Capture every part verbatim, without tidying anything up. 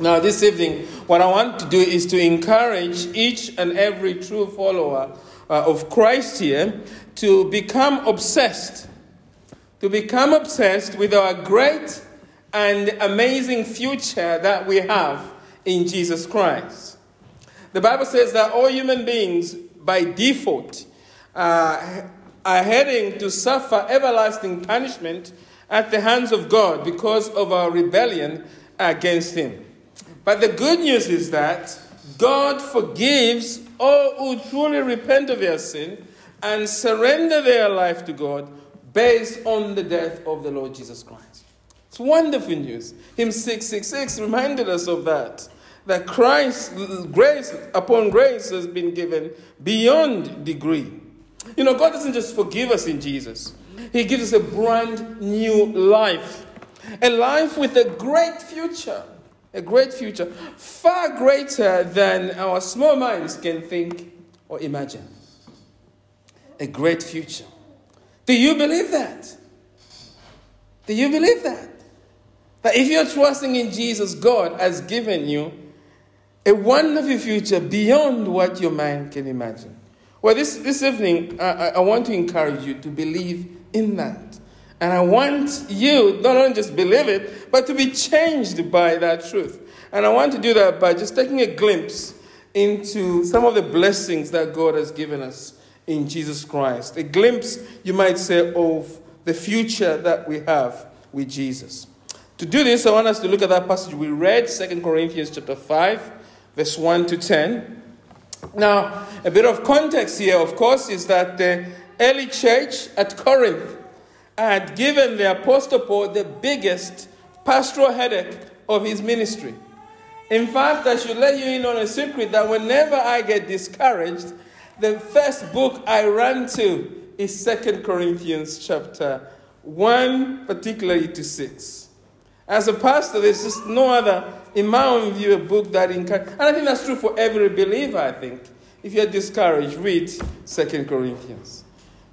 Now, this evening, what I want to do is to encourage each and every true follower uh, of Christ here to become obsessed, to become obsessed with our great and amazing future that we have in Jesus Christ. The Bible says that all human beings, by default, uh, are heading to suffer everlasting punishment at the hands of God because of our rebellion against Him. But the good news is that God forgives all who truly repent of their sin and surrender their life to God based on the death of the Lord Jesus Christ. It's wonderful news. Hymn six sixty-six reminded us of that, that Christ's grace upon grace has been given beyond degree. You know, God doesn't just forgive us in Jesus. He gives us a brand new life, a life with a great future. A great future, far greater than our small minds can think or imagine. A great future. Do you believe that? Do you believe that? That if you're trusting in Jesus, God has given you a wonderful future beyond what your mind can imagine. Well, this, this evening, I, I want to encourage you to believe in that. And I want you not only just believe it, but to be changed by that truth. And I want to do that by just taking a glimpse into some of the blessings that God has given us in Jesus Christ. A glimpse, you might say, of the future that we have with Jesus. To do this, I want us to look at that passage we read, Second Corinthians chapter five, verse one to ten. Now, a bit of context here, of course, is that the early church at Corinth had given the Apostle Paul the biggest pastoral headache of his ministry. In fact, I should let you in on a secret that whenever I get discouraged, the first book I run to is Second Corinthians chapter one, particularly to six. As a pastor, there's just no other, in my own view, a book that encourages. And I think that's true for every believer, I think. If you're discouraged, read Second Corinthians.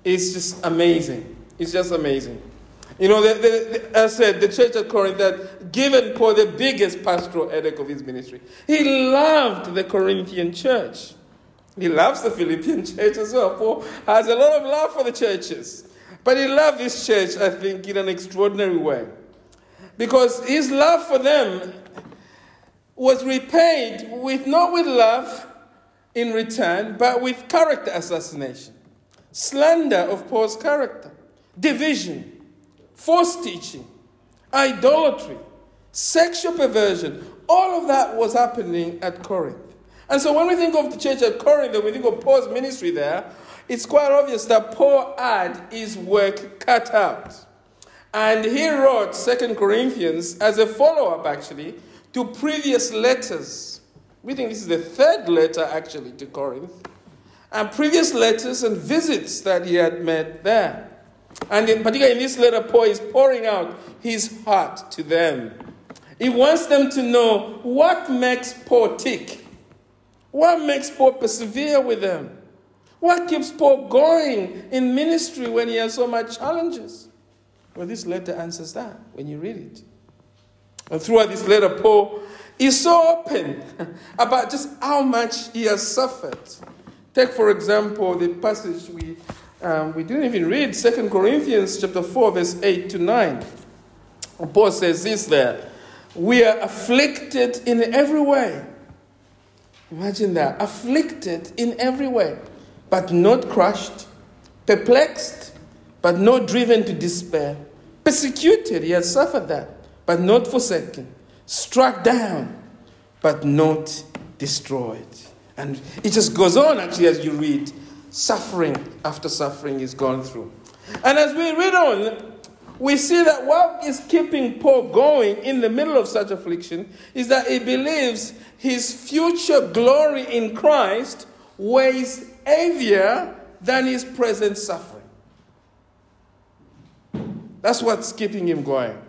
It's just amazing. It's just amazing. You know, the, the, the, as I said, the church at Corinth had given Paul the biggest pastoral headache of his ministry. He loved the Corinthian church. He loves the Philippian church as well. Paul has a lot of love for the churches. But he loved this church, I think, in an extraordinary way. Because his love for them was repaid with not with love in return, but with character assassination, slander of Paul's character, division, false teaching, idolatry, sexual perversion. All of that was happening at Corinth. And so when we think of the church at Corinth, and we think of Paul's ministry there, it's quite obvious that Paul had his work cut out. And he wrote Second Corinthians as a follow-up, actually, to previous letters. We think this is the third letter, actually, to Corinth. And previous letters and visits that he had made there. And in particular, in this letter, Paul is pouring out his heart to them. He wants them to know what makes Paul tick. What makes Paul persevere with them? What keeps Paul going in ministry when he has so much challenges? Well, this letter answers that when you read it. And throughout this letter, Paul is so open about just how much he has suffered. Take, for example, the passage we Um, we didn't even read Second Corinthians chapter four, verse eight to nine. Paul says this there. We are afflicted in every way. Imagine that. Afflicted in every way, but not crushed. Perplexed, but not driven to despair. Persecuted, he has suffered that, but not forsaken. Struck down, but not destroyed. And it just goes on, actually, as you read. Suffering after suffering is gone through. And as we read on, we see that what is keeping Paul going in the middle of such affliction is that he believes his future glory in Christ weighs heavier than his present suffering. That's what's keeping him going.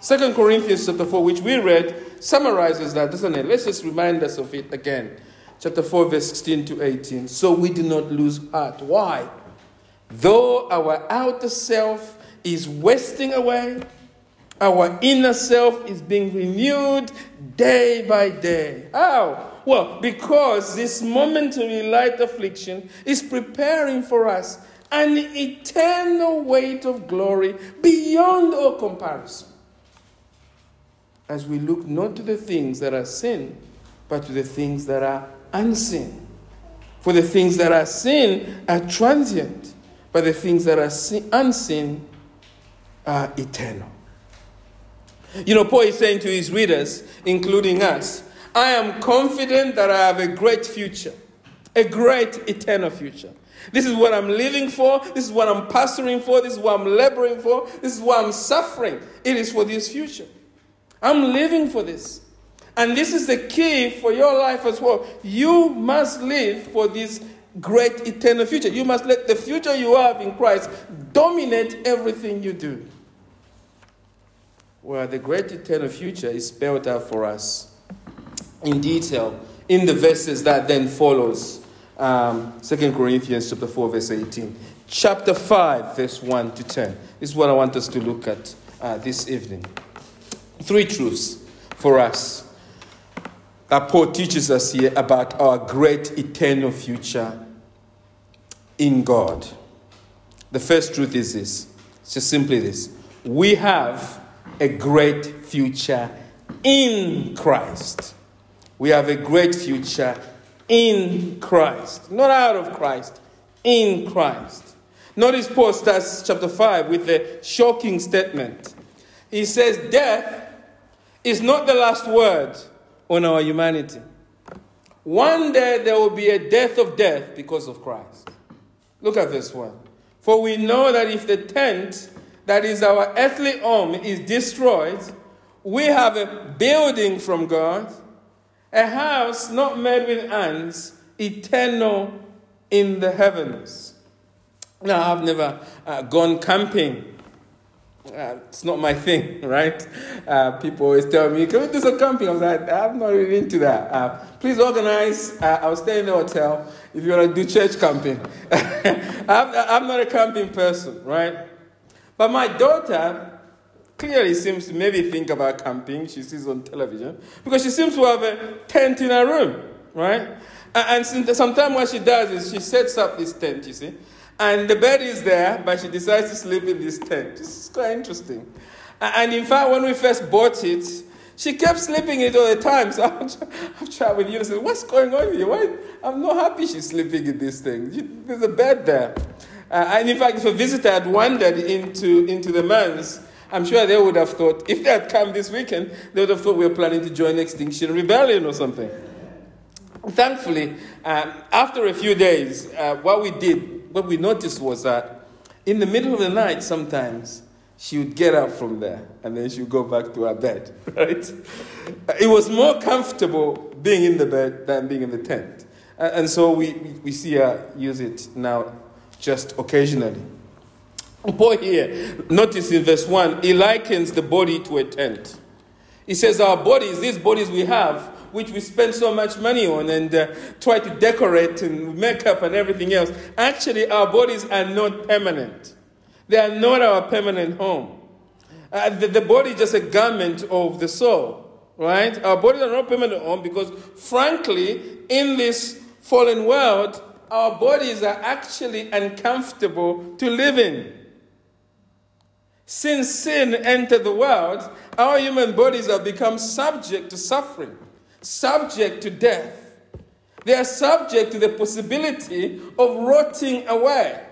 Second Corinthians chapter four, which we read, summarizes that, doesn't it? Let's just remind us of it again. Chapter four, verse sixteen to eighteen. So we do not lose heart. Why? Though our outer self is wasting away, Our inner self is being renewed day by day. How? Well, because this momentary light affliction is preparing for us an eternal weight of glory beyond all comparison, as we look not to the things that are seen, but to the things that are unseen. For the things that are seen are transient, but the things that are unseen are eternal. You know, Paul is saying to his readers, including us, I am confident that I have a great future, a great eternal future. This is what I'm living for. This is what I'm pastoring for. This is what I'm laboring for. This is what I'm suffering. It is for this future. I'm living for this. And this is the key for your life as well. You must live for this great eternal future. You must let the future you have in Christ dominate everything you do. Well, the great eternal future is spelled out for us in detail in the verses that then follows. Um, Second Corinthians chapter four, verse eighteen. Chapter five, verse one to ten. This is what I want us to look at uh, this evening. Three truths for us that Paul teaches us here about our great eternal future in God. The first truth is this. It's just simply this. We have a great future in Christ. We have a great future in Christ. Not out of Christ. In Christ. Notice Paul starts chapter five with a shocking statement. He says death is not the last word on our humanity. One day there will be a death of death because of Christ. Look at this one. For we know that if the tent that is our earthly home is destroyed, we have a building from God, a house not made with hands, eternal in the heavens. Now, I've never uh, gone camping. Uh, it's not my thing, right? Uh, people always tell me, can we do some camping? I was like, I'm not really into that. Uh, please organize. Uh, I'll stay in the hotel if you want to do church camping. I'm, I'm not a camping person, right? But my daughter clearly seems to maybe think about camping. She sees on television. Because she seems to have a tent in her room, right? And, and sometimes what she does is she sets up this tent, you see. And the bed is there, but she decides to sleep in this tent. This is quite interesting. And in fact, when we first bought it, she kept sleeping in it all the time. So I've tried with you and said, what's going on with you? Why? I'm not happy she's sleeping in this thing. There's a bed there. Uh, and in fact, if a visitor had wandered into, into the manse, I'm sure they would have thought, if they had come this weekend, they would have thought we were planning to join Extinction Rebellion or something. Thankfully, um, after a few days, uh, what we did, what we noticed was that in the middle of the night sometimes, she would get up from there and then she would go back to her bed, right? It was more comfortable being in the bed than being in the tent. Uh, and so we, we see her use it now just occasionally. Paul here, notice in verse one, he likens the body to a tent. He says our bodies, these bodies we have, which we spend so much money on and uh, try to decorate and make up and everything else, actually our bodies are not permanent. They are not our permanent home. Uh, the, the body is just a garment of the soul, right? Our bodies are not permanent home because, frankly, in this fallen world, our bodies are actually uncomfortable to live in. Since sin entered the world, our human bodies have become subject to suffering, subject to death. They are subject to the possibility of rotting away.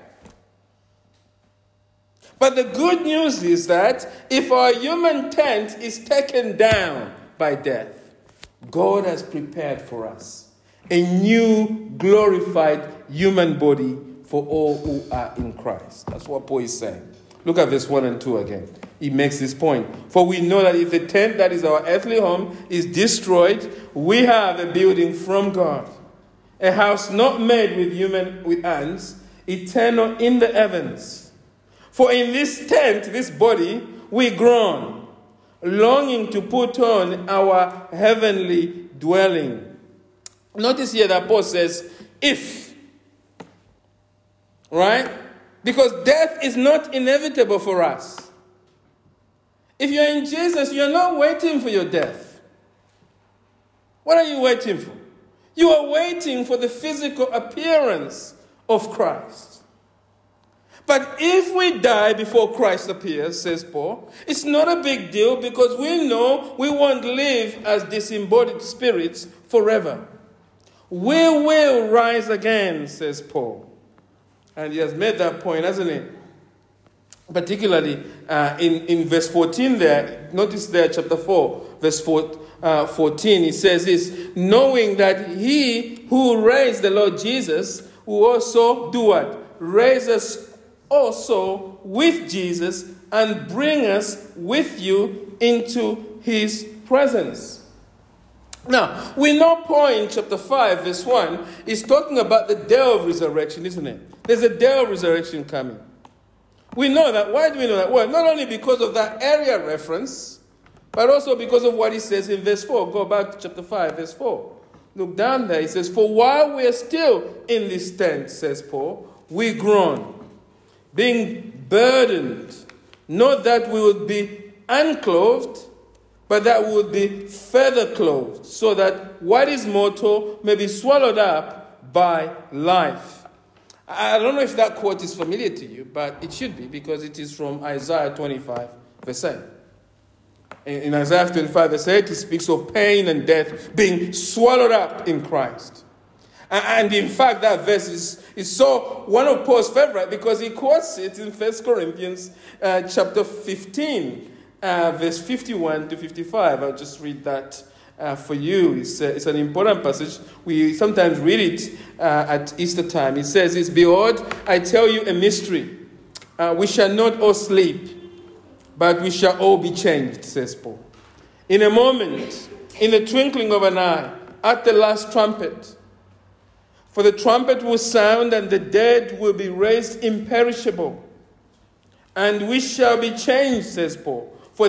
But the good news is that if our human tent is taken down by death, God has prepared for us a new glorified human body for all who are in Christ. That's what Paul is saying. Look at verse one and two again. He makes this point. For we know that if the tent that is our earthly home is destroyed, we have a building from God, a house not made with human with hands, eternal in the heavens. For in this tent, this body, we groan, longing to put on our heavenly dwelling. Notice here that Paul says, if, right? Because death is not inevitable for us. If you're in Jesus, you're not waiting for your death. What are you waiting for? You are waiting for the physical appearance of Christ. But if we die before Christ appears, says Paul, it's not a big deal because we know we won't live as disembodied spirits forever. We will rise again, says Paul. And he has made that point, hasn't he? Particularly uh, in, in verse fourteen there. Notice there, chapter four, verse four, uh, fourteen. He says this, knowing that he who raised the Lord Jesus will also do what? Raise us also with Jesus and bring us with you into his presence. Now, we know Paul in chapter five, verse one, is talking about the day of resurrection, isn't it? There's a day of resurrection coming. We know that. Why do we know that? Well, not only because of that area reference, but also because of what he says in verse four. Go back to chapter five, verse four. Look down there. He says, for while we are still in this tent, says Paul, we groan, being burdened, not that we would be unclothed, but that we would be further clothed, so that what is mortal may be swallowed up by life. I don't know if that quote is familiar to you, but it should be because it is from Isaiah twenty-five, verse eight. In Isaiah twenty-five, verse eight, it speaks of pain and death being swallowed up in Christ. And in fact, that verse is, is so one of Paul's favorite because he quotes it in First Corinthians uh, chapter fifteen, uh, verse fifty-one to fifty-five. I'll just read that. Uh, for you, it's, uh, it's an important passage. We sometimes read it uh, at Easter time. It says, it's behold, I tell you a mystery. Uh, we shall not all sleep, but we shall all be changed, says Paul. In a moment, in the twinkling of an eye, at the last trumpet. For the trumpet will sound and the dead will be raised imperishable. And we shall be changed, says Paul. For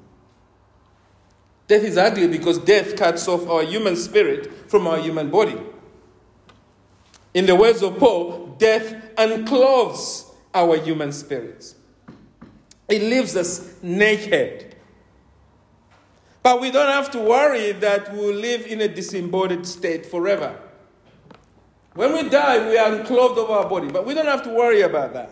Death is ugly because death cuts off our human spirit from our human body. In the words of Paul, death unclothes our human spirits. It leaves us naked. But we don't have to worry that we will live in a disembodied state forever. When we die, we are unclothed of our body, but we don't have to worry about that.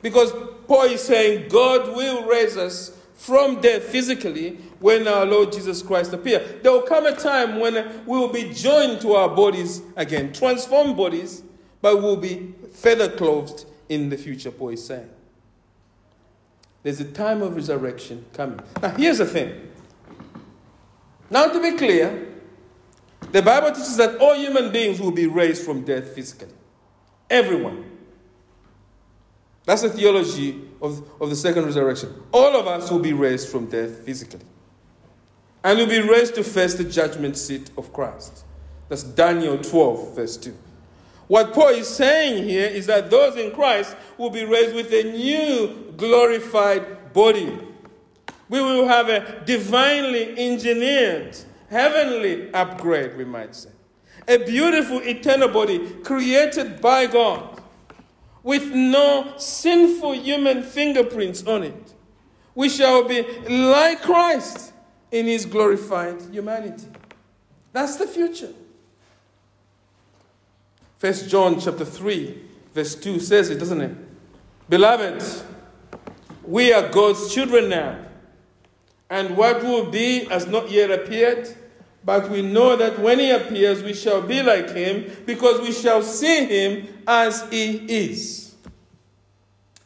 Because Paul is saying God will raise us from death physically when our Lord Jesus Christ appears. There will come a time when we will be joined to our bodies again, transformed bodies, but we will be further clothed in the future, Paul is saying. There's a time of resurrection coming. Now, here's the thing. Now, to be clear, the Bible teaches that all human beings will be raised from death physically. Everyone. That's the theology of, of the second resurrection. All of us will be raised from death physically. And will be raised to face the judgment seat of Christ. That's Daniel twelve, verse two. What Paul is saying here is that those in Christ will be raised with a new glorified body. We will have a divinely engineered, heavenly upgrade, we might say. A beautiful eternal body created by God, with no sinful human fingerprints on it. We shall be like Christ in his glorified humanity. That's the future. First John chapter three, verse two says it, doesn't it? Beloved, we are God's children now, and what will be has not yet appeared, but we know that when he appears, we shall be like him, because we shall see him as he is.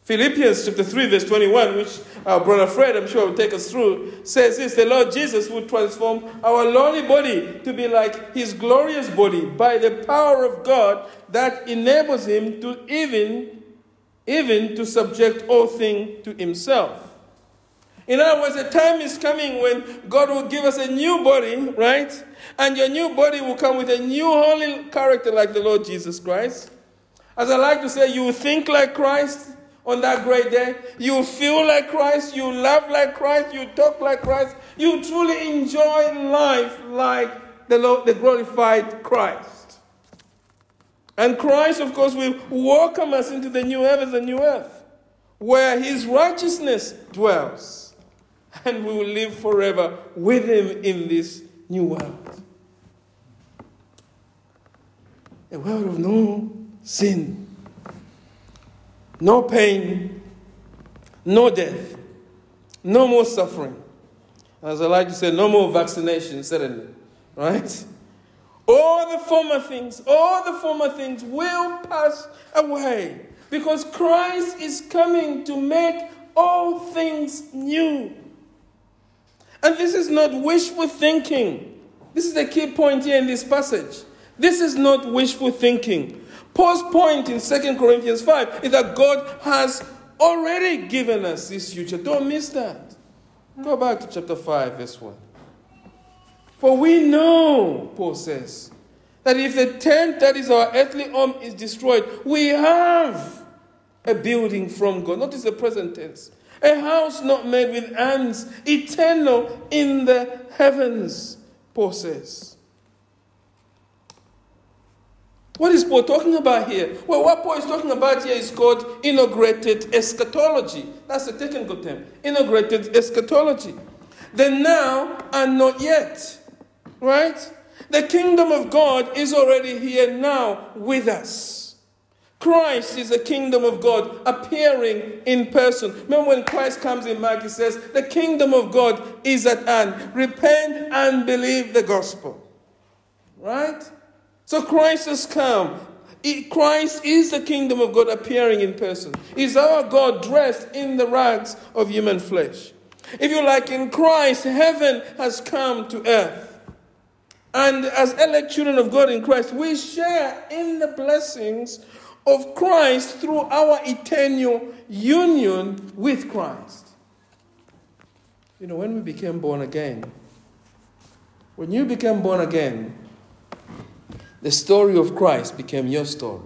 Philippians chapter three, verse twenty-one, which our brother Fred, I'm sure, will take us through, says this, the Lord Jesus will transform our lowly body to be like his glorious body by the power of God that enables him to even, even to subject all things to himself. In other words, a time is coming when God will give us a new body, right? And your new body will come with a new holy character like the Lord Jesus Christ. As I like to say, you will think like Christ on that great day. You will feel like Christ. You will love like Christ. You will talk like Christ. You will truly enjoy life like the Lord, the glorified Christ. And Christ, of course, will welcome us into the new heavens and new earth, where his righteousness dwells, and we will live forever with him in this new world. A world of no sin, no pain, no death, no more suffering. As I like to say, no more vaccination, certainly, right? All the former things, all the former things will pass away, because Christ is coming to make all things new. And this is not wishful thinking. This is the key point here in this passage. This is not wishful thinking. Paul's point in Second Corinthians five is that God has already given us this future. Don't miss that. Go back to chapter five, verse one. For we know, Paul says, that if the tent that is our earthly home is destroyed, we have a building from God. Notice the present tense. A house not made with hands, eternal in the heavens, Paul says. What is Paul talking about here? Well, what Paul is talking about here is called inaugurated eschatology. That's a technical term. Inaugurated eschatology. The now and not yet. Right? The kingdom of God is already here now with us. Christ is the kingdom of God appearing in person. Remember when Christ comes in Mark, he says, the kingdom of God is at hand. Repent and believe the gospel. Right? So Christ has come. It, Christ is the kingdom of God appearing in person. Is our God dressed in the rags of human flesh. If you like, in Christ, heaven has come to earth. And as elect children of God in Christ, we share in the blessings of Christ through our eternal union with Christ. You know, when we became born again, when you became born again, the story of Christ became your story.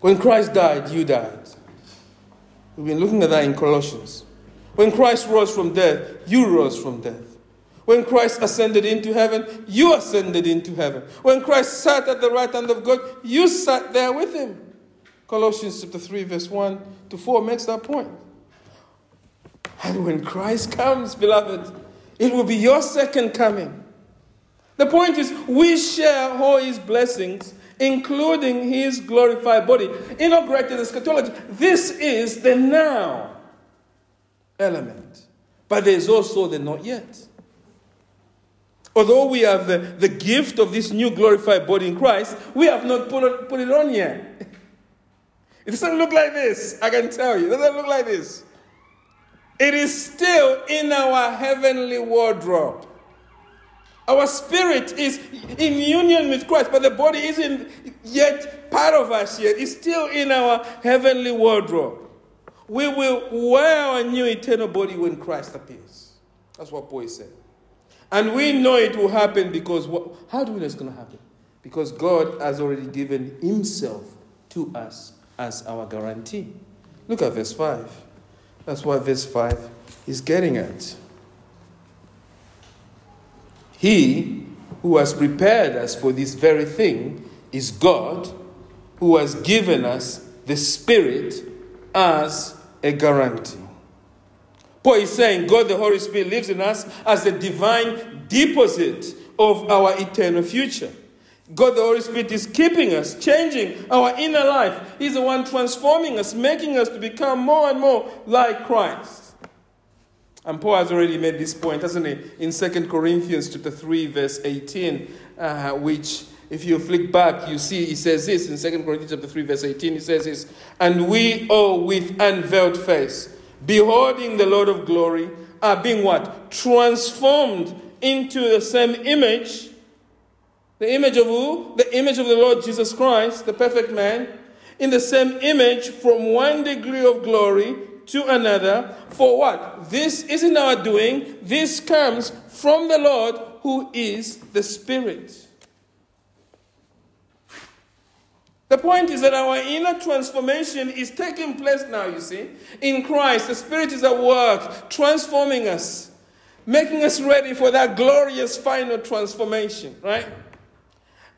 When Christ died, you died. We've been looking at that in Colossians. When Christ rose from death, you rose from death. When Christ ascended into heaven, you ascended into heaven. When Christ sat at the right hand of God, you sat there with him. Colossians chapter three, verse one to four makes that point. And when Christ comes, beloved, it will be your second coming. The point is, we share all his blessings, including his glorified body. Inaugurated eschatology. This is the now element. But there is also the not yet. Although we have the, the gift of this new glorified body in Christ, we have not put it, put it on yet. It doesn't look like this, I can tell you. It doesn't look like this. It is still in our heavenly wardrobe. Our spirit is in union with Christ, but the body isn't yet part of us yet. It's still in our heavenly wardrobe. We will wear our new eternal body when Christ appears. That's what Paul said. And we know it will happen because, what, how do we know it's going to happen? Because God has already given himself to us as our guarantee. Look at verse five. That's what verse five is getting at. He who has prepared us for this very thing is God, who has given us the Spirit as a guarantee. Paul is saying God the Holy Spirit lives in us as a divine deposit of our eternal future. God the Holy Spirit is keeping us, changing our inner life. He's the one transforming us, making us to become more and more like Christ. And Paul has already made this point, hasn't he? In Second Corinthians chapter three, verse eighteen, uh, which if you flick back, you see he says this. In Second Corinthians chapter three, verse eighteen, he says this, and we all with unveiled face, beholding the Lord of glory, are being what? Transformed into the same image. The image of who? The image of the Lord Jesus Christ, the perfect man. In the same image from one degree of glory to another. For what? This isn't our doing. This comes from the Lord, who is the Spirit. The point is that our inner transformation is taking place now, you see. In Christ, the Spirit is at work, transforming us, making us ready for that glorious final transformation, right?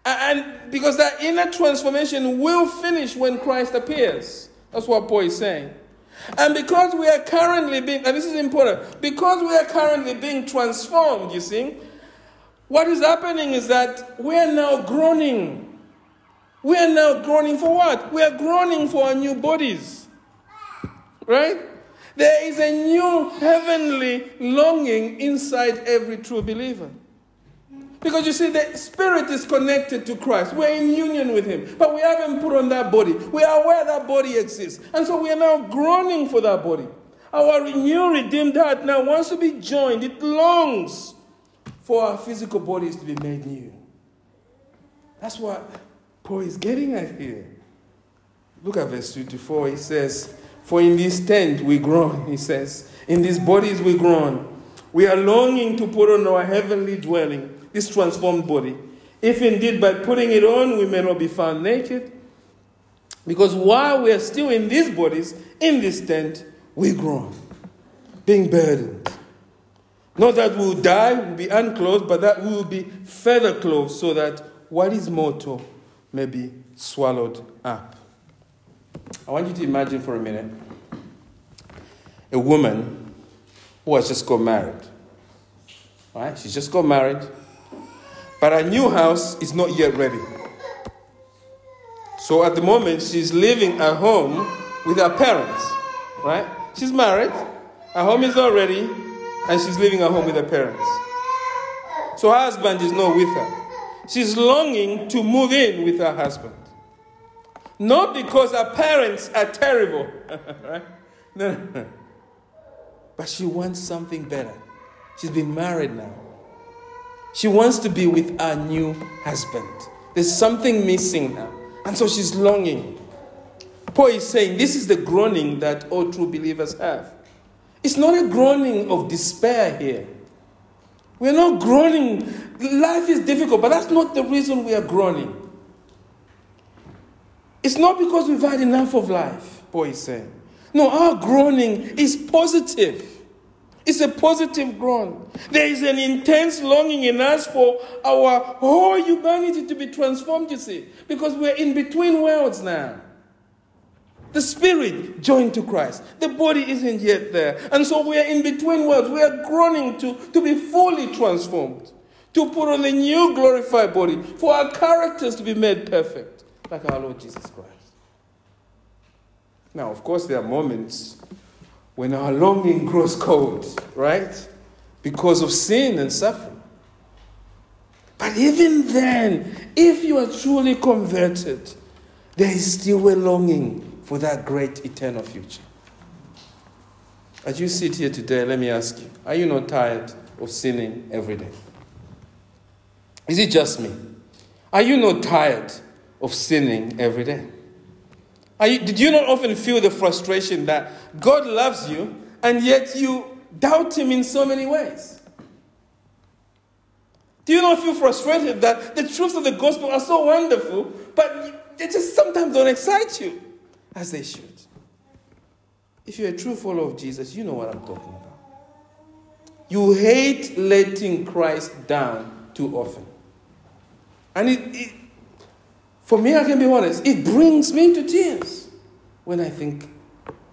And because that inner transformation will finish when Christ appears. That's what Paul is saying. And because we are currently being, and this is important, because we are currently being transformed, you see, what is happening is that we are now groaning. We are now groaning for what? We are groaning for our new bodies. Right? There is a new heavenly longing inside every true believer. Because you see, the Spirit is connected to Christ. We're in union with Him. But we haven't put on that body. We are aware that body exists. And so we are now groaning for that body. Our new redeemed heart now wants to be joined. It longs for our physical bodies to be made new. That's what Paul is getting at here. Look at verse twenty-four. He says, for in this tent we groan, he says. In these bodies we groan. We are longing to put on our heavenly dwelling, this transformed body, if indeed by putting it on we may not be found naked. Because while we are still in these bodies, in this tent, we groan, being burdened. Not that we will die, we will be unclothed, but that we will be further clothed, so that what is mortal may be swallowed up. I want you to imagine for a minute a woman who has just got married. All right? She's just got married. But her new house is not yet ready. So at the moment, she's living at home with her parents, right? She's married, her home is not ready, and she's living at home with her parents. So her husband is not with her. She's longing to move in with her husband. Not because her parents are terrible, right? No, no, no. But she wants something better. She's been married now. She wants to be with her new husband. There's something missing now. And so she's longing. Paul is saying this is the groaning that all true believers have. It's not a groaning of despair here. We're not groaning. Life is difficult, but that's not the reason we are groaning. It's not because we've had enough of life, Paul is saying. No, our groaning is positive. It's a positive groan. There is an intense longing in us for our whole humanity to be transformed, you see, because we're in between worlds now. The Spirit joined to Christ. The body isn't yet there. And so we are in between worlds. We are groaning to, to be fully transformed, to put on the new glorified body, for our characters to be made perfect, like our Lord Jesus Christ. Now, of course, there are moments when our longing grows cold, right? Because of sin and suffering. But even then, if you are truly converted, there is still a longing for that great eternal future. As you sit here today, let me ask you, are you not tired of sinning every day? Is it just me? Are you not tired of sinning every day? Are you, did you not often feel the frustration that God loves you and yet you doubt Him in so many ways? Do you not feel frustrated that the truths of the gospel are so wonderful, but they just sometimes don't excite you as they should? If you're a true follower of Jesus, you know what I'm talking about. You hate letting Christ down too often. And it... it For me, I can be honest, it brings me to tears when I think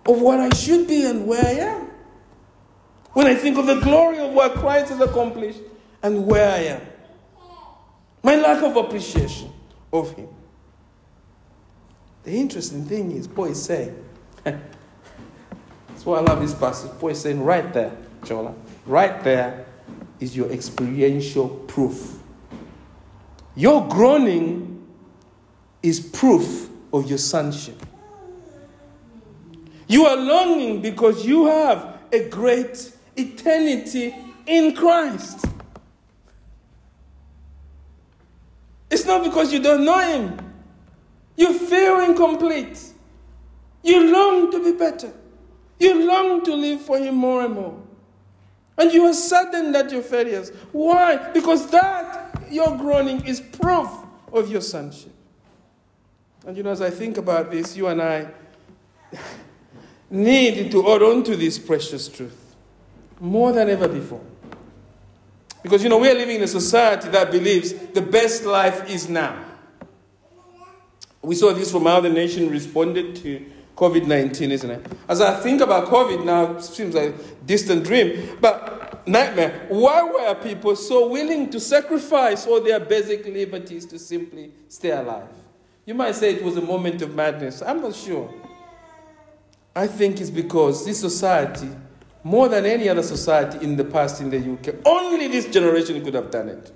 of what I should be and where I am. When I think of the glory of what Christ has accomplished and where I am. My lack of appreciation of Him. The interesting thing is, Paul is saying, that's why I love this passage, Paul is saying right there, Chola, right there is your experiential proof. Your groaning is proof of your sonship. You are longing because you have a great eternity in Christ. It's not because you don't know Him. You feel incomplete. You long to be better. You long to live for him more and more. And you are saddened at your failures. Why? Because that, your groaning, is proof of your sonship. And you know, as I think about this, you and I need to hold on to this precious truth more than ever before. Because, you know, we are living in a society that believes the best life is now. We saw this from how the nation responded to covid nineteen, isn't it? As I think about COVID now, it seems like a distant dream, but nightmare. Why were people so willing to sacrifice all their basic liberties to simply stay alive? You might say it was a moment of madness. I'm not sure. I think it's because this society, more than any other society in the past in the U K, only this generation could have done it.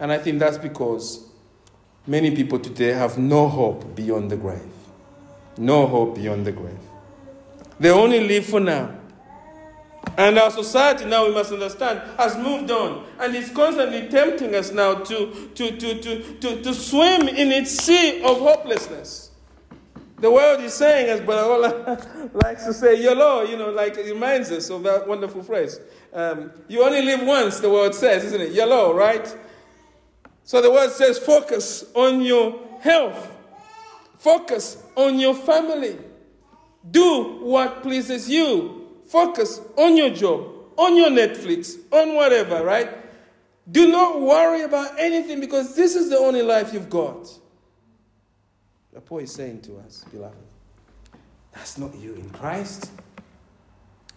And I think that's because many people today have no hope beyond the grave. No hope beyond the grave. They only live for now. And our society now, we must understand, has moved on. And it's constantly tempting us now to, to, to, to, to, to swim in its sea of hopelessness. The world is saying, as Brother Ola likes to say, YOLO, you know, like it reminds us of that wonderful phrase. Um, you only live once, the world says, isn't it? YOLO, right? So the world says, focus on your health. Focus on your family. Do what pleases you. Focus on your job, on your Netflix, on whatever, right? Do not worry about anything because this is the only life you've got. The Paul is saying to us, beloved, that's not you in Christ.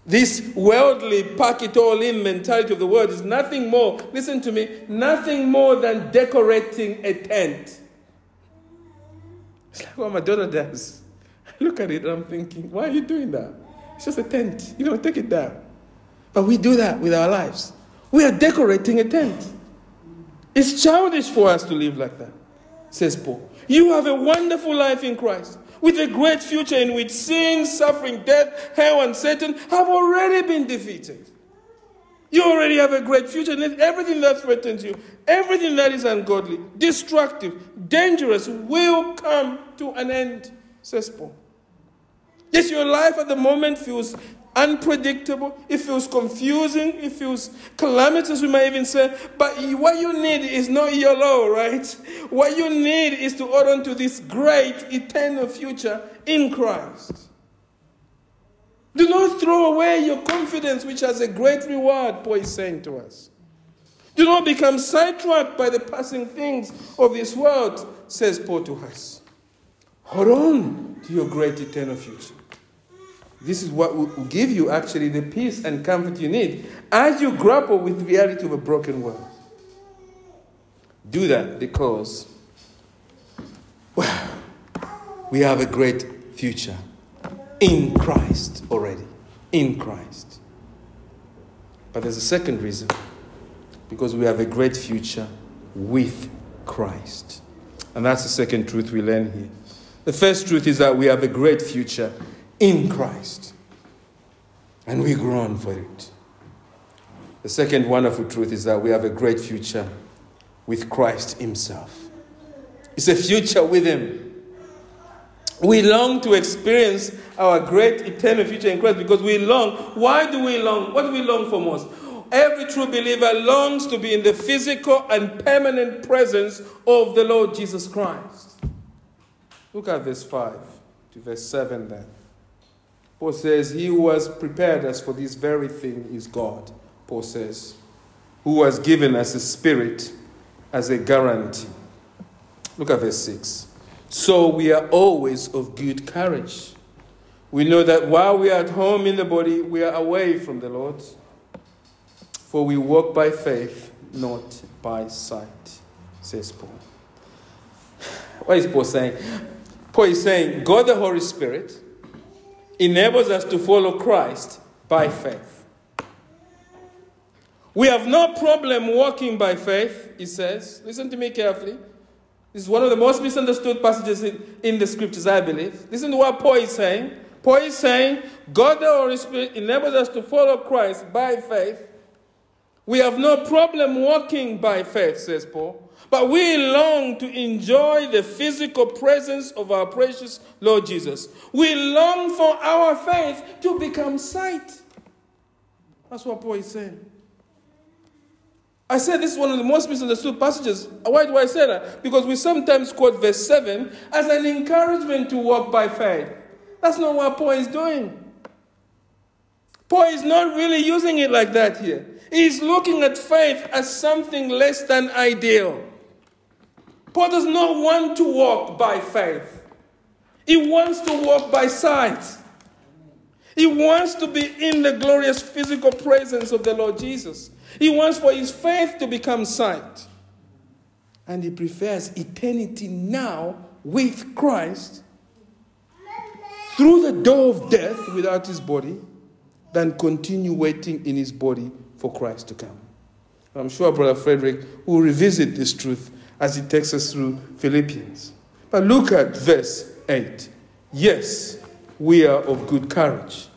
This worldly pack-it-all-in mentality of the world is nothing more, listen to me, nothing more than decorating a tent. It's like what my daughter does. I look at it and I'm thinking, why are you doing that? It's just a tent. You don't take it down. But we do that with our lives. We are decorating a tent. It's childish for us to live like that, says Paul. You have a wonderful life in Christ with a great future in which sin, suffering, death, hell, and Satan have already been defeated. You already have a great future, and everything that threatens you, everything that is ungodly, destructive, dangerous, will come to an end, says Paul. Yes, your life at the moment feels unpredictable, it feels confusing, it feels calamitous, we may even say, but what you need is not YOLO, right? What you need is to hold on to this great eternal future in Christ. Do not throw away your confidence, which has a great reward, Paul is saying to us. Do not become sidetracked by the passing things of this world, says Paul to us. Hold on to your great eternal future. This is what will give you actually the peace and comfort you need as you grapple with the reality of a broken world. Do that because, well, we have a great future. In Christ already. In Christ. But there's a second reason. Because we have a great future with Christ. And that's the second truth we learn here. The first truth is that we have a great future in Christ. And we groan for it. The second wonderful truth is that we have a great future with Christ himself. It's a future with him. We long to experience our great eternal future in Christ because we long. Why do we long? What do we long for most? Every true believer longs to be in the physical and permanent presence of the Lord Jesus Christ. Look at verse five to verse seven then. Paul says, he who has prepared us for this very thing is God, Paul says, who has given us a spirit as a guarantee. Look at verse six. So we are always of good courage. We know that while we are at home in the body, we are away from the Lord. For we walk by faith, not by sight, says Paul. What is Paul saying? Paul is saying, God the Holy Spirit enables us to follow Christ by faith. We have no problem walking by faith, he says. Listen to me carefully. This is one of the most misunderstood passages in, in the scriptures, I believe. Listen to what Paul is saying. Paul is saying, God the Holy Spirit enables us to follow Christ by faith. We have no problem walking by faith, says Paul. But we long to enjoy the physical presence of our precious Lord Jesus. We long for our faith to become sight. That's what Paul is saying. I said this is one of the most misunderstood passages. Why do I say that? Because we sometimes quote verse seven as an encouragement to walk by faith. That's not what Paul is doing. Paul is not really using it like that here. He's looking at faith as something less than ideal. Paul does not want to walk by faith. He wants to walk by sight. He wants to be in the glorious physical presence of the Lord Jesus. He wants for his faith to become sight. And he prefers eternity now with Christ through the door of death without his body than continue waiting in his body for Christ to come. I'm sure Brother Frederick will revisit this truth as he takes us through Philippians. But look at verse eight. Yes, we are of good courage,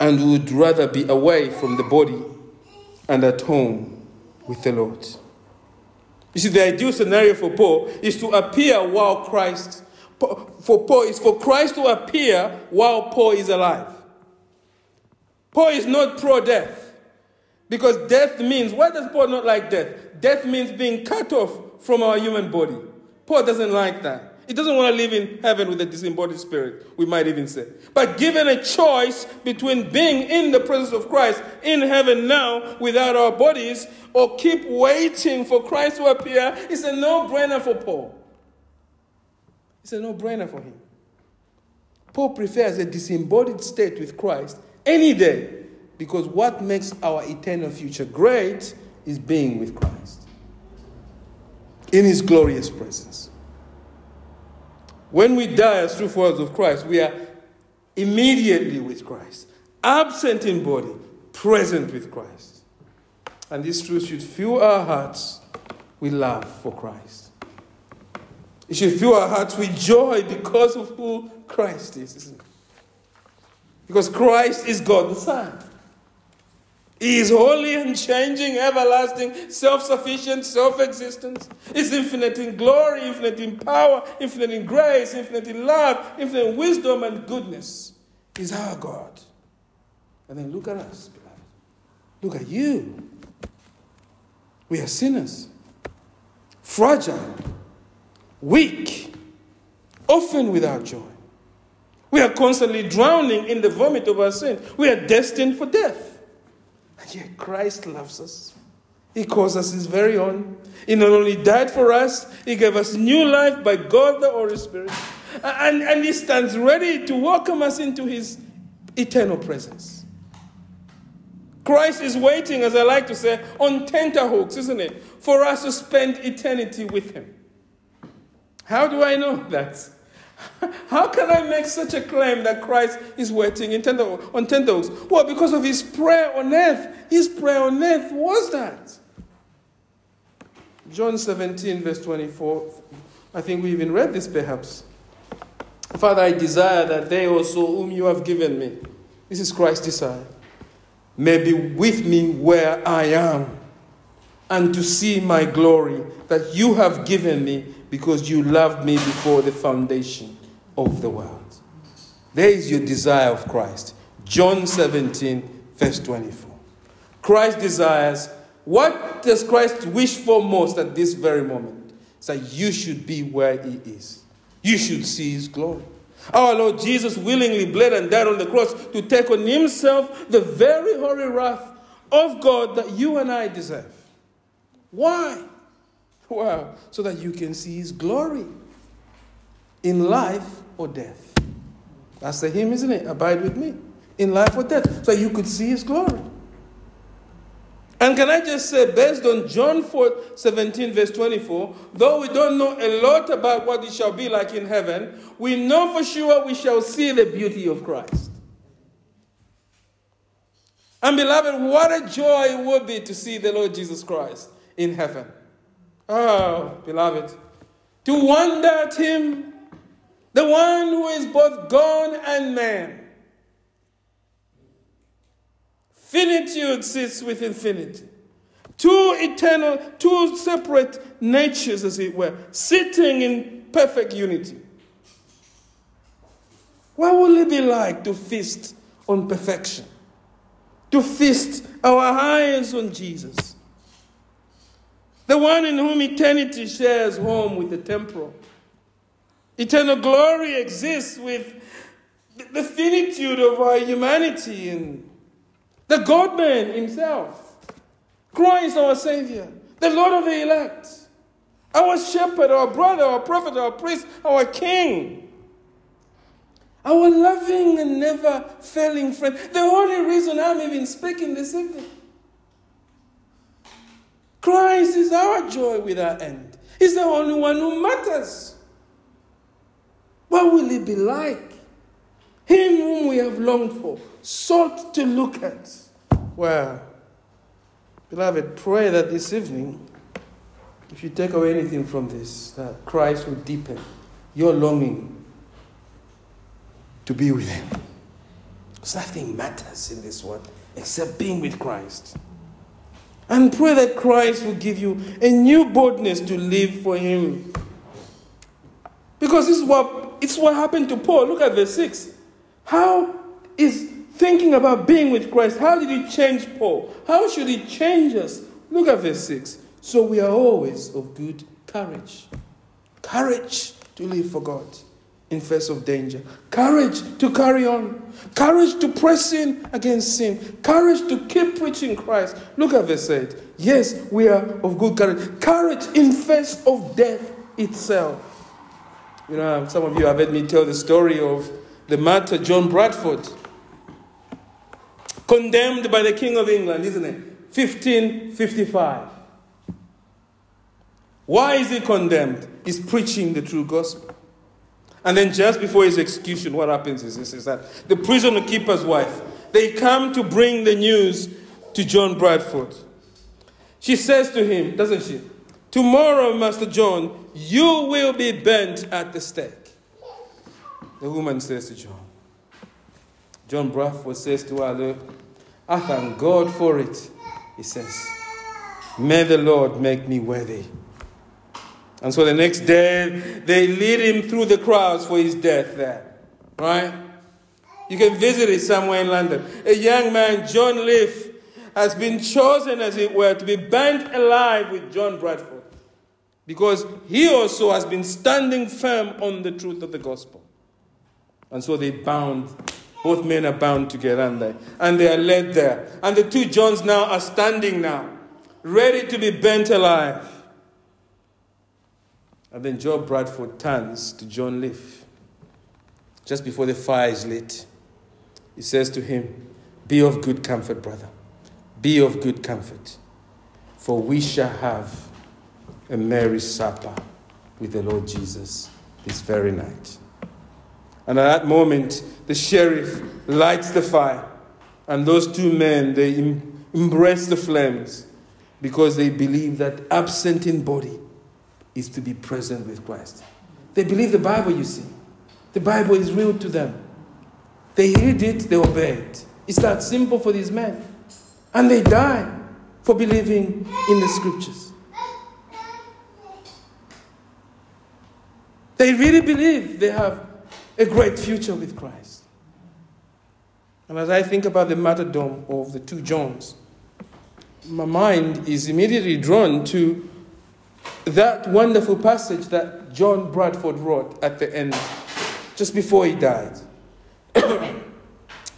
and would rather be away from the body and at home with the Lord. You see, the ideal scenario for Paul is to appear while Christ, for Paul is for Christ to appear while Paul is alive. Paul is not pro-death, because death means, why does Paul not like death? Death means being cut off from our human body. Paul doesn't like that. He doesn't want to live in heaven with a disembodied spirit, we might even say. But given a choice between being in the presence of Christ in heaven now without our bodies, or keep waiting for Christ to appear, it's a no-brainer for Paul. It's a no-brainer for him. Paul prefers a disembodied state with Christ any day, because what makes our eternal future great is being with Christ in his glorious presence. When we die as true followers of Christ, we are immediately with Christ, absent in body, present with Christ. And this truth should fill our hearts with love for Christ. It should fill our hearts with joy because of who Christ is, isn't it? Because Christ is God the Son. He is holy, unchanging, everlasting, self-sufficient, self-existence. He's infinite in glory, infinite in power, infinite in grace, infinite in love, infinite in wisdom and goodness. He's our God. And then look at us, beloved. Look at you. We are sinners, fragile, weak, often without joy. We are constantly drowning in the vomit of our sin. We are destined for death. And yet Christ loves us. He calls us his very own. He not only died for us, he gave us new life by God the Holy Spirit. And, and he stands ready to welcome us into his eternal presence. Christ is waiting, as I like to say, on tenterhooks, isn't it? For us to spend eternity with him. How do I know that? How can I make such a claim that Christ is waiting in tender, on tenterhooks? Well, because of his prayer on earth. His prayer on earth was that. John seventeen, verse twenty-four. I think we even read this perhaps. Father, I desire that they also whom you have given me, this is Christ's desire, may be with me where I am, and to see my glory that you have given me, because you loved me before the foundation of the world. There is your desire of Christ. John seventeen, verse twenty-four. Christ desires, what does Christ wish for most at this very moment? It's that you should be where he is. You should see his glory. Our Lord Jesus willingly bled and died on the cross to take on himself the very holy wrath of God that you and I deserve. Why? Wow, so that you can see his glory in life or death. That's the hymn, isn't it? Abide with me. In life or death. So you could see his glory. And can I just say, based on John four seventeen, verse twenty-four, though we don't know a lot about what it shall be like in heaven, we know for sure we shall see the beauty of Christ. And beloved, what a joy it would be to see the Lord Jesus Christ in heaven. Oh, beloved, to wonder at him, the one who is both God and man. Finitude sits with infinity. Two eternal, two separate natures, as it were, sitting in perfect unity. What will it be like to feast on perfection? To feast our eyes on Jesus, the one in whom eternity shares home with the temporal. Eternal glory exists with the finitude of our humanity and the God-man himself, Christ our Savior, the Lord of the elect, our shepherd, our brother, our prophet, our priest, our king, our loving and never-failing friend. The only reason I'm even speaking this evening. Christ is our joy without end. He's the only one who matters. What will it be like? Him whom we have longed for, sought to look at. Well, beloved, pray that this evening, if you take away anything from this, that Christ will deepen your longing to be with him. Because nothing matters in this world except being with Christ. And pray that Christ will give you a new boldness to live for him. Because this is what, it's what happened to Paul. Look at verse six. How is thinking about being with Christ, how did it change Paul? How should it change us? Look at verse six. So we are always of good courage. Courage to live for God in face of danger. Courage to carry on. Courage to press in against sin. Courage to keep preaching Christ. Look at verse eight. Yes, we are of good courage. Courage in face of death itself. You know, some of you have heard me tell the story of the martyr John Bradford, condemned by the King of England, isn't it? fifteen fifty-five. Why is he condemned? He's preaching the true gospel. And then just before his execution, what happens is this, is that the prisoner keeper's wife, they come to bring the news to John Bradford. She says to him, doesn't she? Tomorrow, Master John, you will be burnt at the stake. The woman says to John, John Bradford says to her, look, I thank God for it. He says, may the Lord make me worthy. And so the next day, they lead him through the crowds for his death there. Right? You can visit it somewhere in London. A young man, John Leaf, has been chosen, as it were, to be burnt alive with John Bradford. Because he also has been standing firm on the truth of the gospel. And so they bound, both men are bound together, aren't they? And they are led there. And the two Johns now are standing now, ready to be burnt alive. And then John Bradford turns to John Leaf. Just before the fire is lit, he says to him, be of good comfort, brother. Be of good comfort, for we shall have a merry supper with the Lord Jesus this very night. And at that moment, the sheriff lights the fire. And those two men, they em- embrace the flames because they believe that absent in body is to be present with Christ. They believe the Bible, you see. The Bible is real to them. They heard it, they obeyed. It's that simple for these men. And they die for believing in the scriptures. They really believe they have a great future with Christ. And as I think about the martyrdom of the two Johns, my mind is immediately drawn to that wonderful passage that John Bradford wrote at the end, just before he died.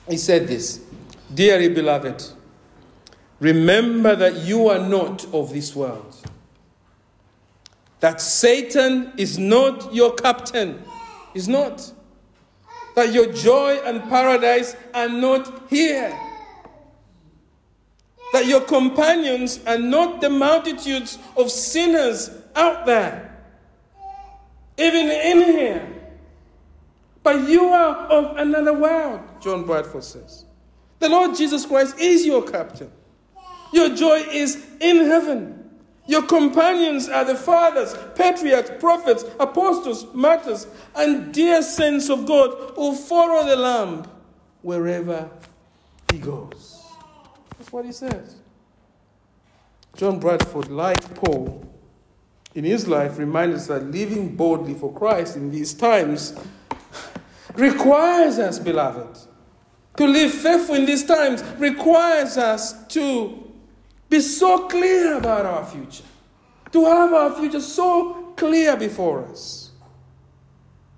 He said this, dearly beloved, remember that you are not of this world, that Satan is not your captain, is not. That your joy and paradise are not here. That your companions are not the multitudes of sinners out there, even in here. But you are of another world, John Bradford says. The Lord Jesus Christ is your captain. Your joy is in heaven. Your companions are the fathers, patriarchs, prophets, apostles, martyrs, and dear saints of God who follow the Lamb wherever he goes. That's what he says. John Bradford, like Paul, in his life reminds us that living boldly for Christ in these times requires us, beloved, to live faithful in these times requires us to be so clear about our future, to have our future so clear before us,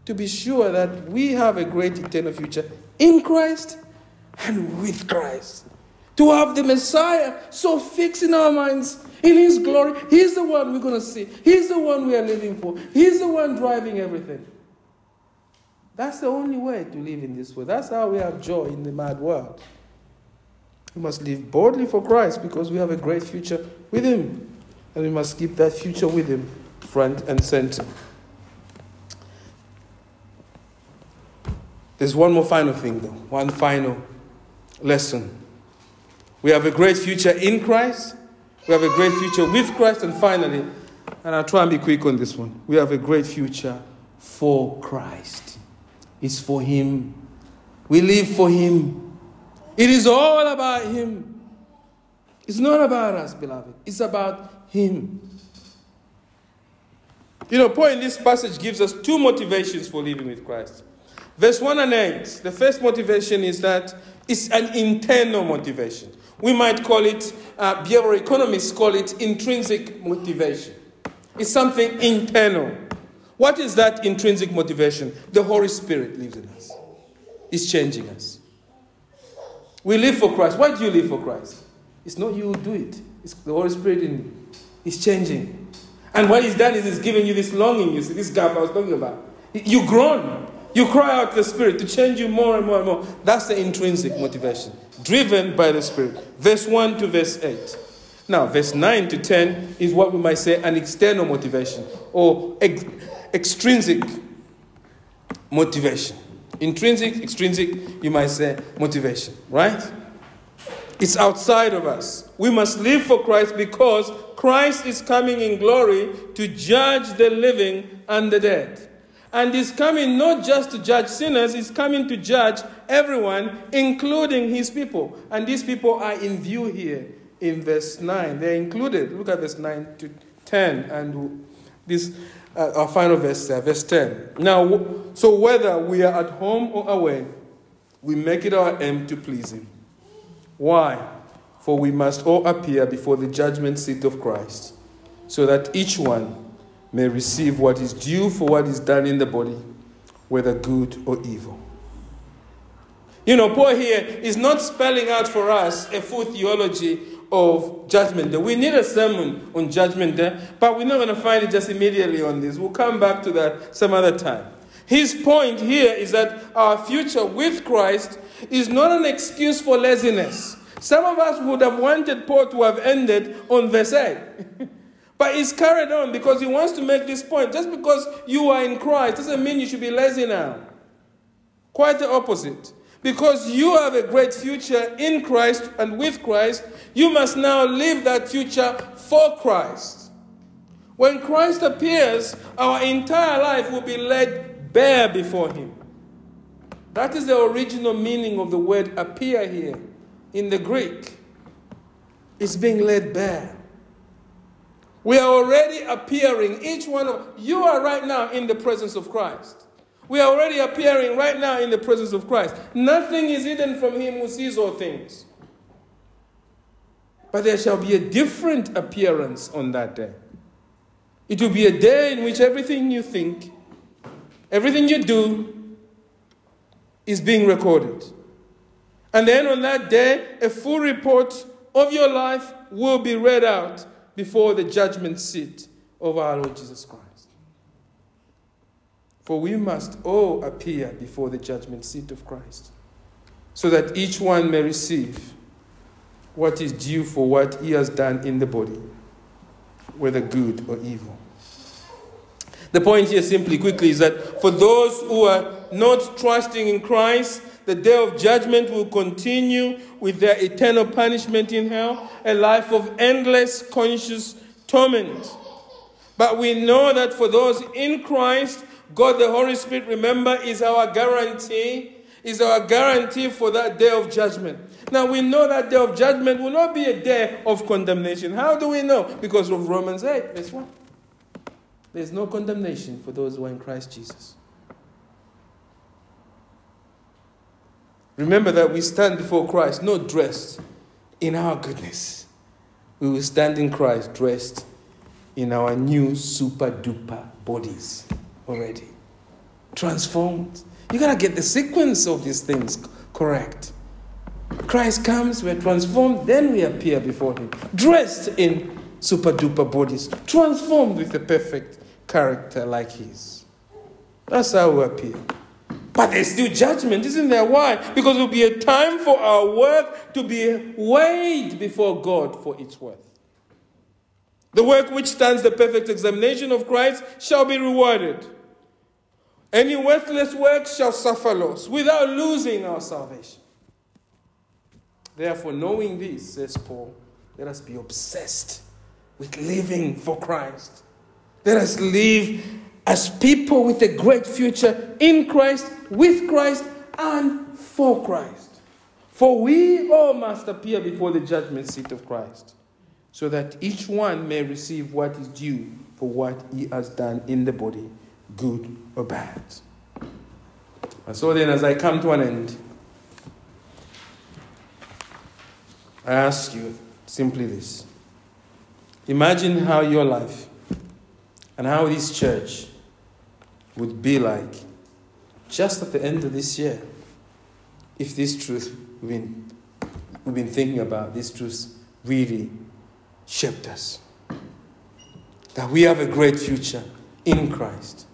to be sure that we have a great eternal future in Christ and with Christ, to have the Messiah so fixed in our minds, in his glory. He's the one we're going to see. He's the one we are living for. He's the one driving everything. That's the only way to live in this world. That's how we have joy in the mad world. We must live boldly for Christ because we have a great future with him. And we must keep that future with him front and center. There's one more final thing, though. One final lesson. We have a great future in Christ. We have a great future with Christ. And finally, and I'll try and be quick on this one, we have a great future for Christ. It's for him. We live for him. It is all about him. It's not about us, beloved. It's about him. You know, Paul in this passage gives us two motivations for living with Christ. Verse one and eight, the first motivation is that it's an internal motivation. We might call it, uh, behavioral economists call it intrinsic motivation. It's something internal. What is that intrinsic motivation? The Holy Spirit lives in us. It's changing us. We live for Christ. Why do you live for Christ? It's not you who do it. It's the Holy Spirit in you. It's changing. And what he's done is he's giving you this longing, you see, this gap I was talking about. You've grown. You cry out to the Spirit to change you more and more and more. That's the intrinsic motivation, driven by the Spirit. Verse one to verse eight. Now, verse nine to ten is what we might say an external motivation or ex- extrinsic motivation. Intrinsic, extrinsic, you might say motivation, right? It's outside of us. We must live for Christ because Christ is coming in glory to judge the living and the dead. And he's coming not just to judge sinners, he's coming to judge everyone, including his people. And these people are in view here in verse nine. They're included. Look at verse nine to ten and this uh, our final verse, uh, verse ten. Now, so whether we are at home or away, we make it our aim to please him. Why? For we must all appear before the judgment seat of Christ, so that each one may receive what is due for what is done in the body, whether good or evil. You know, Paul here is not spelling out for us a full theology of Judgment Day. We need a sermon on Judgment Day, but we're not going to find it just immediately on this. We'll come back to that some other time. His point here is that our future with Christ is not an excuse for laziness. Some of us would have wanted Paul to have ended on verse eight. But it's carried on because he wants to make this point. Just because you are in Christ doesn't mean you should be lazy now. Quite the opposite. Because you have a great future in Christ and with Christ, you must now live that future for Christ. When Christ appears, our entire life will be laid bare before him. That is the original meaning of the word appear here in the Greek. It's being laid bare. We are already appearing, each one of you are right now in the presence of Christ. We are already appearing right now in the presence of Christ. Nothing is hidden from him who sees all things. But there shall be a different appearance on that day. It will be a day in which everything you think, everything you do, is being recorded. And then on that day, a full report of your life will be read out before the judgment seat of our Lord Jesus Christ. For we must all appear before the judgment seat of Christ, so that each one may receive what is due for what he has done in the body, whether good or evil. The point here simply, quickly, is that for those who are not trusting in Christ, the day of judgment will continue with their eternal punishment in hell, a life of endless conscious torment. But we know that for those in Christ, God the Holy Spirit, remember, is our guarantee, is our guarantee for that day of judgment. Now we know that day of judgment will not be a day of condemnation. How do we know? Because of Romans eight, verse one. There's no condemnation for those who are in Christ Jesus. Remember that we stand before Christ, not dressed in our goodness. We will stand in Christ dressed in our new super-duper bodies already. Transformed. You got to get the sequence of these things correct. Christ comes, we're transformed, then we appear before him. Dressed in super-duper bodies. Transformed with a perfect character like his. That's how we appear. But there's still judgment, isn't there? Why? Because it will be a time for our work to be weighed before God for its worth. The work which stands the perfect examination of Christ shall be rewarded. Any worthless work shall suffer loss without losing our salvation. Therefore, knowing this, says Paul, let us be obsessed with living for Christ. Let us live as people with a great future in Christ, with Christ, and for Christ. For we all must appear before the judgment seat of Christ, so that each one may receive what is due for what he has done in the body, good or bad. And so then, as I come to an end, I ask you simply this. Imagine how your life and how this church would be like just at the end of this year if this truth we've been, we've been thinking about, this truth really shaped us. That we have a great future in Christ,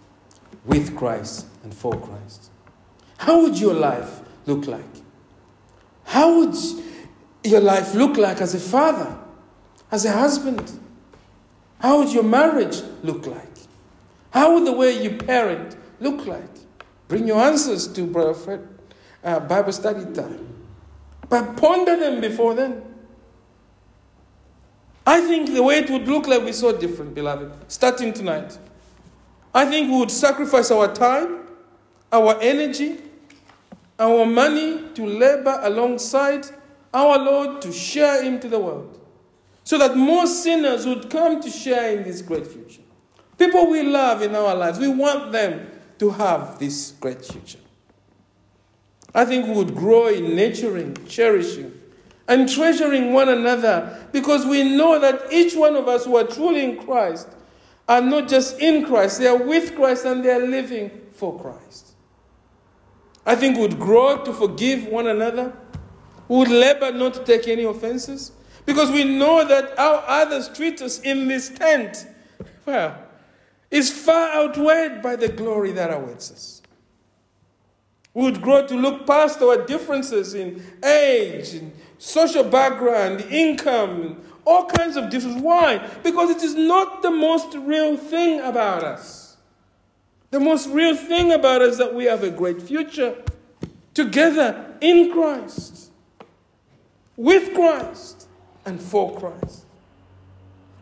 with Christ, and for Christ. How would your life look like? How would your life look like as a father, as a husband? How would your marriage look like? How would the way you parent look like? Bring your answers to Brother Fred, uh, Bible study time. But ponder them before then. I think the way it would look like we saw different, beloved, starting tonight. I think we would sacrifice our time, our energy, our money to labor alongside our Lord to share him to the world. So that more sinners would come to share in this great future. People we love in our lives, we want them to have this great future. I think we would grow in nurturing, cherishing, and treasuring one another because we know that each one of us who are truly in Christ are not just in Christ, they are with Christ and they are living for Christ. I think we would grow to forgive one another. We would labor not to take any offenses. Because we know that how others treat us in this tent, well, is far outweighed by the glory that awaits us. We would grow to look past our differences in age, in social background, income, all kinds of differences. Why? Because it is not the most real thing about us. The most real thing about us is that we have a great future together in Christ, with Christ, and for Christ.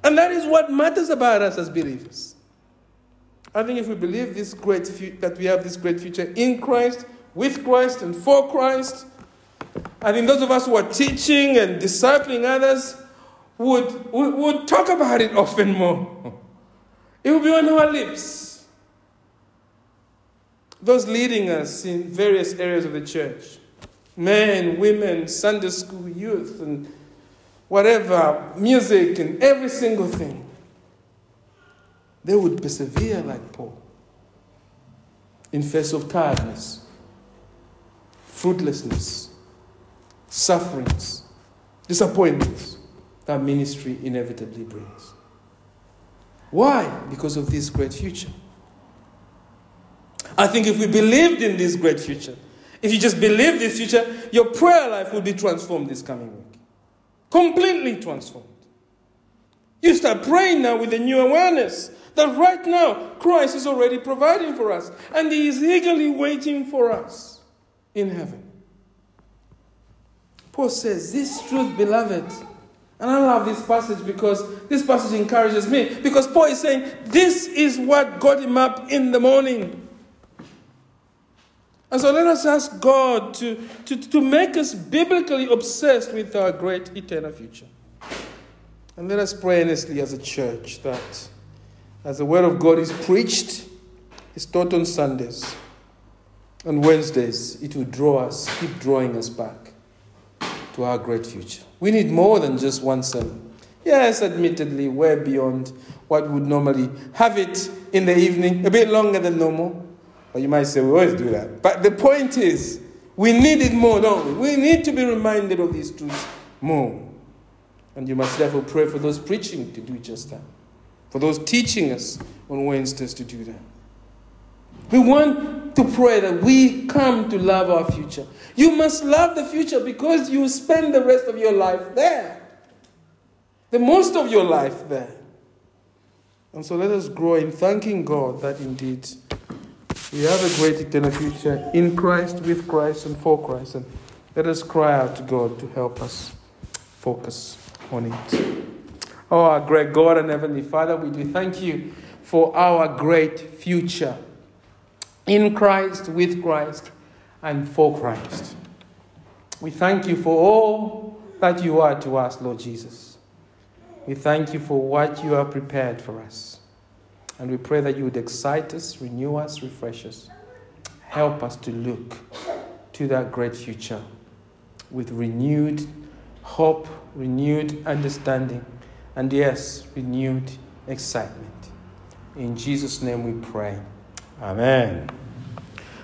And that is what matters about us as believers. I think if we believe this great fu- that we have this great future in Christ, with Christ, and for Christ, I think those of us who are teaching and discipling others would, would, would talk about it often more. It would be on our lips. Those leading us in various areas of the church, men, women, Sunday school youth, and whatever, music and every single thing, they would persevere like Paul in face of tiredness, fruitlessness, sufferings, disappointments that ministry inevitably brings. Why? Because of this great future. I think if we believed in this great future, if you just believe this future, your prayer life would be transformed this coming week. Completely transformed. You start praying now with a new awareness that right now Christ is already providing for us and he is eagerly waiting for us in heaven. Paul says, this truth, beloved, and I love this passage because this passage encourages me, because Paul is saying, this is what got him up in the morning. And so let us ask God to, to, to make us biblically obsessed with our great eternal future. And let us pray earnestly as a church that as the word of God is preached, is taught on Sundays and Wednesdays, it will draw us, keep drawing us back to our great future. We need more than just one sermon. Yes, admittedly, way beyond what we would normally have it in the evening, a bit longer than normal. Or you might say, we always do that. But the point is, we need it more, don't we? We need to be reminded of these truths more. And you must therefore pray for those preaching to do just that. For those teaching us on Wednesdays to do that. We want to pray that we come to love our future. You must love the future because you spend the rest of your life there. The most of your life there. And so let us grow in thanking God that indeed we have a great eternal future in Christ, with Christ, and for Christ. And let us cry out to God to help us focus on it. Oh, our great God and Heavenly Father, we do thank you for our great future in Christ, with Christ, and for Christ. We thank you for all that you are to us, Lord Jesus. We thank you for what you have prepared for us. And we pray that you would excite us, renew us, refresh us. Help us to look to that great future with renewed hope, renewed understanding, and yes, renewed excitement. In Jesus' name we pray. Amen.